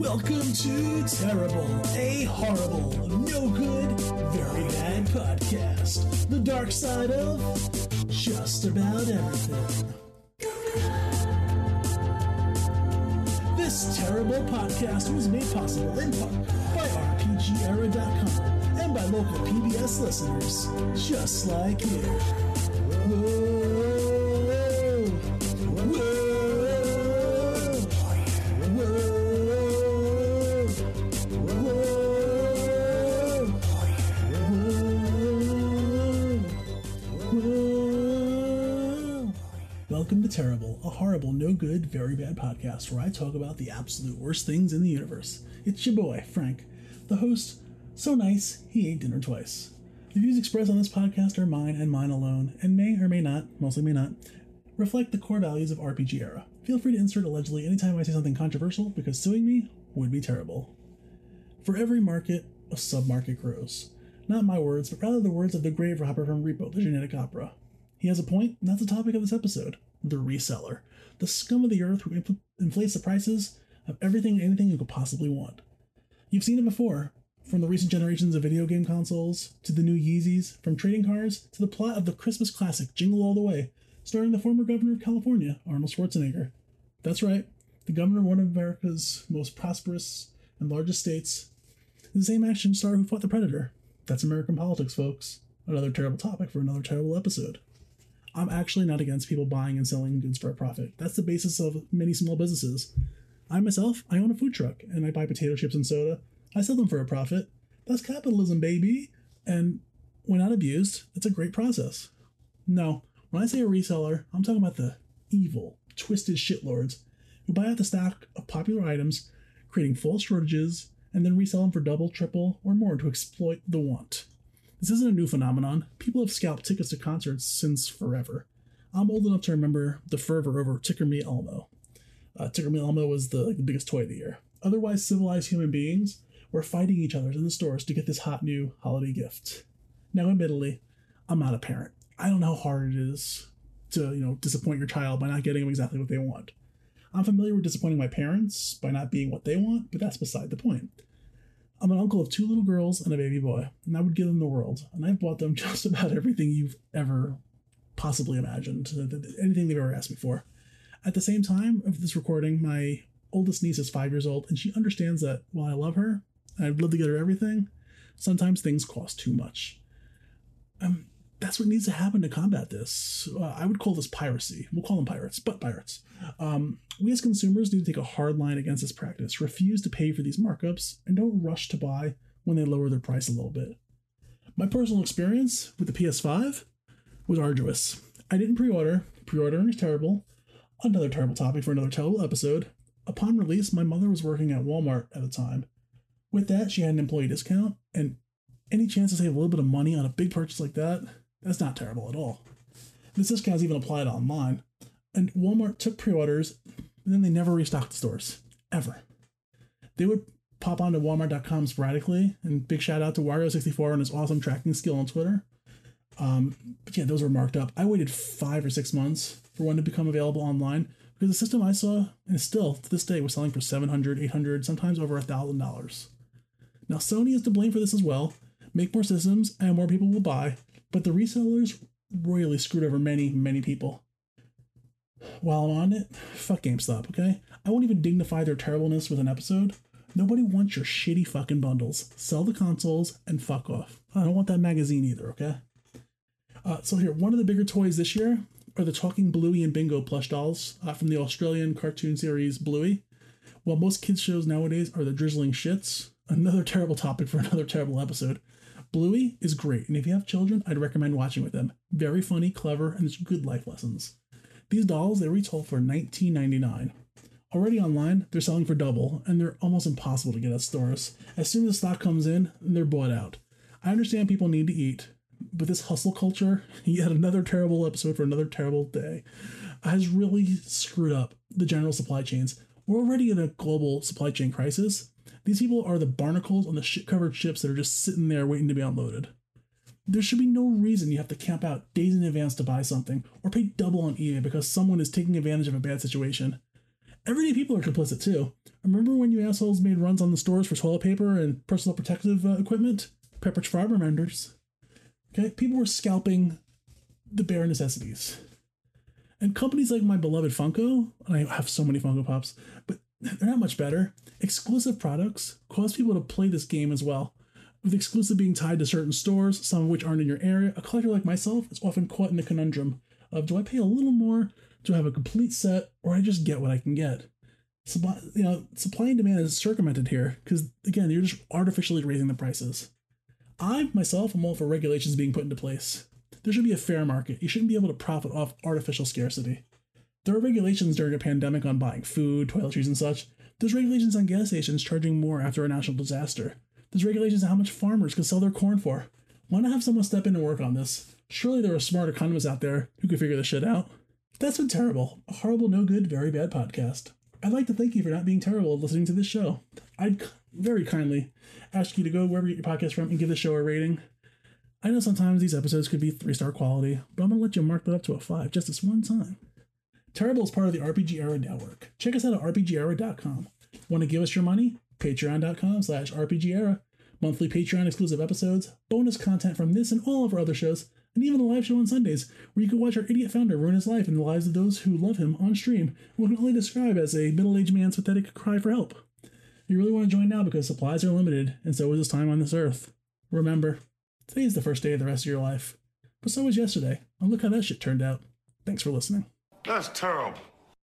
Welcome to Terrible, a horrible, no good, very bad podcast. The dark side of just about everything. This terrible podcast was made possible in part by RPGera.com and by local PBS listeners, just like you. Welcome to Terrible, a horrible, no good, very bad podcast where I talk about the absolute worst things in the universe. It's your boy, Frank, the host, so nice he ate dinner twice. The views expressed on this podcast are mine and mine alone, and may or may not, mostly may not, reflect the core values of RPG Era. Feel free to insert allegedly anytime I say something controversial, because suing me would be terrible. For every market, a submarket grows. Not my words, but rather the words of the grave robber from Repo, the Genetic Opera. He has a point, and that's the topic of this episode. The reseller. The scum of the earth who inflates the prices of everything and anything you could possibly want. You've seen it before, from the recent generations of video game consoles, to the new Yeezys, from trading cards, to the plot of the Christmas classic Jingle All the Way, starring the former governor of California, Arnold Schwarzenegger. That's right, the governor of one of America's most prosperous and largest states is the same action star who fought the Predator. That's American politics, folks. Another terrible topic for another terrible episode. I'm actually not against people buying and selling goods for a profit. That's the basis of many small businesses. I myself, I own a food truck, and I buy potato chips and soda. I sell them for a profit. That's capitalism, baby. And when not abused, it's a great process. No, when I say a reseller, I'm talking about the evil, twisted shitlords who buy out the stock of popular items, creating false shortages, and then resell them for double, triple, or more to exploit the want. This isn't a new phenomenon. People have scalped tickets to concerts since forever. I'm old enough to remember the fervor over Tickle Me Elmo. Tickle Me Elmo was the biggest toy of the year. Otherwise civilized human beings were fighting each other in the stores to get this hot new holiday gift. Now, admittedly, I'm not a parent. I don't know how hard it is to, disappoint your child by not getting them exactly what they want. I'm familiar with disappointing my parents by not being what they want, but that's beside the point. I'm an uncle of two little girls and a baby boy, and I would give them the world. And I've bought them just about everything you've ever possibly imagined, anything they've ever asked me for. At the same time of this recording, my oldest niece is 5 years old, and she understands that while I love her, I'd love to get her everything, sometimes things cost too much. That's what needs to happen to combat this. I would call this piracy. We'll call them pirates, but pirates. We as consumers need to take a hard line against this practice, refuse to pay for these markups, and don't rush to buy when they lower their price a little bit. My personal experience with the PS5 was arduous. I didn't pre-order. Pre-ordering is terrible. Another terrible topic for another terrible episode. Upon release, my mother was working at Walmart at the time. With that, she had an employee discount, and any chance to save a little bit of money on a big purchase like that, that's not terrible at all. This discount is even applied online. And Walmart took pre-orders, and then they never restocked the stores. Ever. They would pop onto Walmart.com sporadically, and big shout out to Wario64 and his awesome tracking skill on Twitter. But yeah, those were marked up. I waited 5 or 6 months for one to become available online, because the system I saw, and still to this day, was selling for $700, $800, sometimes over $1,000. Now, Sony is to blame for this as well. Make more systems, and more people will buy. But the resellers royally screwed over many, many people. While I'm on it, fuck GameStop, okay? I won't even dignify their terribleness with an episode. Nobody wants your shitty fucking bundles. Sell the consoles and fuck off. I don't want that magazine either, okay? So here, one of the bigger toys this year are the talking Bluey and Bingo plush dolls from the Australian cartoon series Bluey. While most kids' shows nowadays are the drizzling shits, another terrible topic for another terrible episode. Bluey is great, and if you have children, I'd recommend watching with them. Very funny, clever, and there's good life lessons. These dolls, they retail for $19.99. Already online, they're selling for double, and they're almost impossible to get at stores. As soon as the stock comes in, they're bought out. I understand people need to eat, but this hustle culture, yet another terrible episode for another terrible day, has really screwed up the general supply chains. We're already in a global supply chain crisis. These people are the barnacles on the shit-covered ships that are just sitting there waiting to be unloaded. There should be no reason you have to camp out days in advance to buy something, or pay double on eBay because someone is taking advantage of a bad situation. Everyday people are complicit too. Remember when you assholes made runs on the stores for toilet paper and personal protective equipment? Pepperidge Farm reminders. Okay, people were scalping the bare necessities. And companies like my beloved Funko, and I have so many Funko Pops, but they're not much better. Exclusive products cause people to play this game as well, with exclusive being tied to certain stores, some of which aren't in your area. A collector like myself is often caught in the conundrum of, do I pay a little more to have a complete set, or I just get what I can get? Supply and demand is circumvented here, because again, you're just artificially raising the prices. I, myself, am all for regulations being put into place. There should be a fair market. You shouldn't be able to profit off artificial scarcity. There are regulations during a pandemic on buying food, toiletries, and such. There's regulations on gas stations charging more after a national disaster. There's regulations on how much farmers can sell their corn for. Why not have someone step in and work on this? Surely there are smart economists out there who could figure this shit out. That's been Terrible, a horrible, no good, very bad podcast. I'd like to thank you for not being terrible and listening to this show. I'd very kindly ask you to go wherever you get your podcast from and give the show a rating. I know sometimes these episodes could be 3-star quality, but I'm going to let you mark that up to a 5 just this one time. Terrible is part of the RPG Era Network. Check us out at RPGera.com. Want to give us your money? Patreon.com/RPGera. Monthly Patreon exclusive episodes, bonus content from this and all of our other shows, and even a live show on Sundays where you can watch our idiot founder ruin his life and the lives of those who love him on stream, what we can only describe as a middle-aged man's pathetic cry for help. You really want to join now because supplies are limited, and so is his time on this earth. Remember, today is the first day of the rest of your life, but so was yesterday, and look how that shit turned out. Thanks for listening. That's terrible.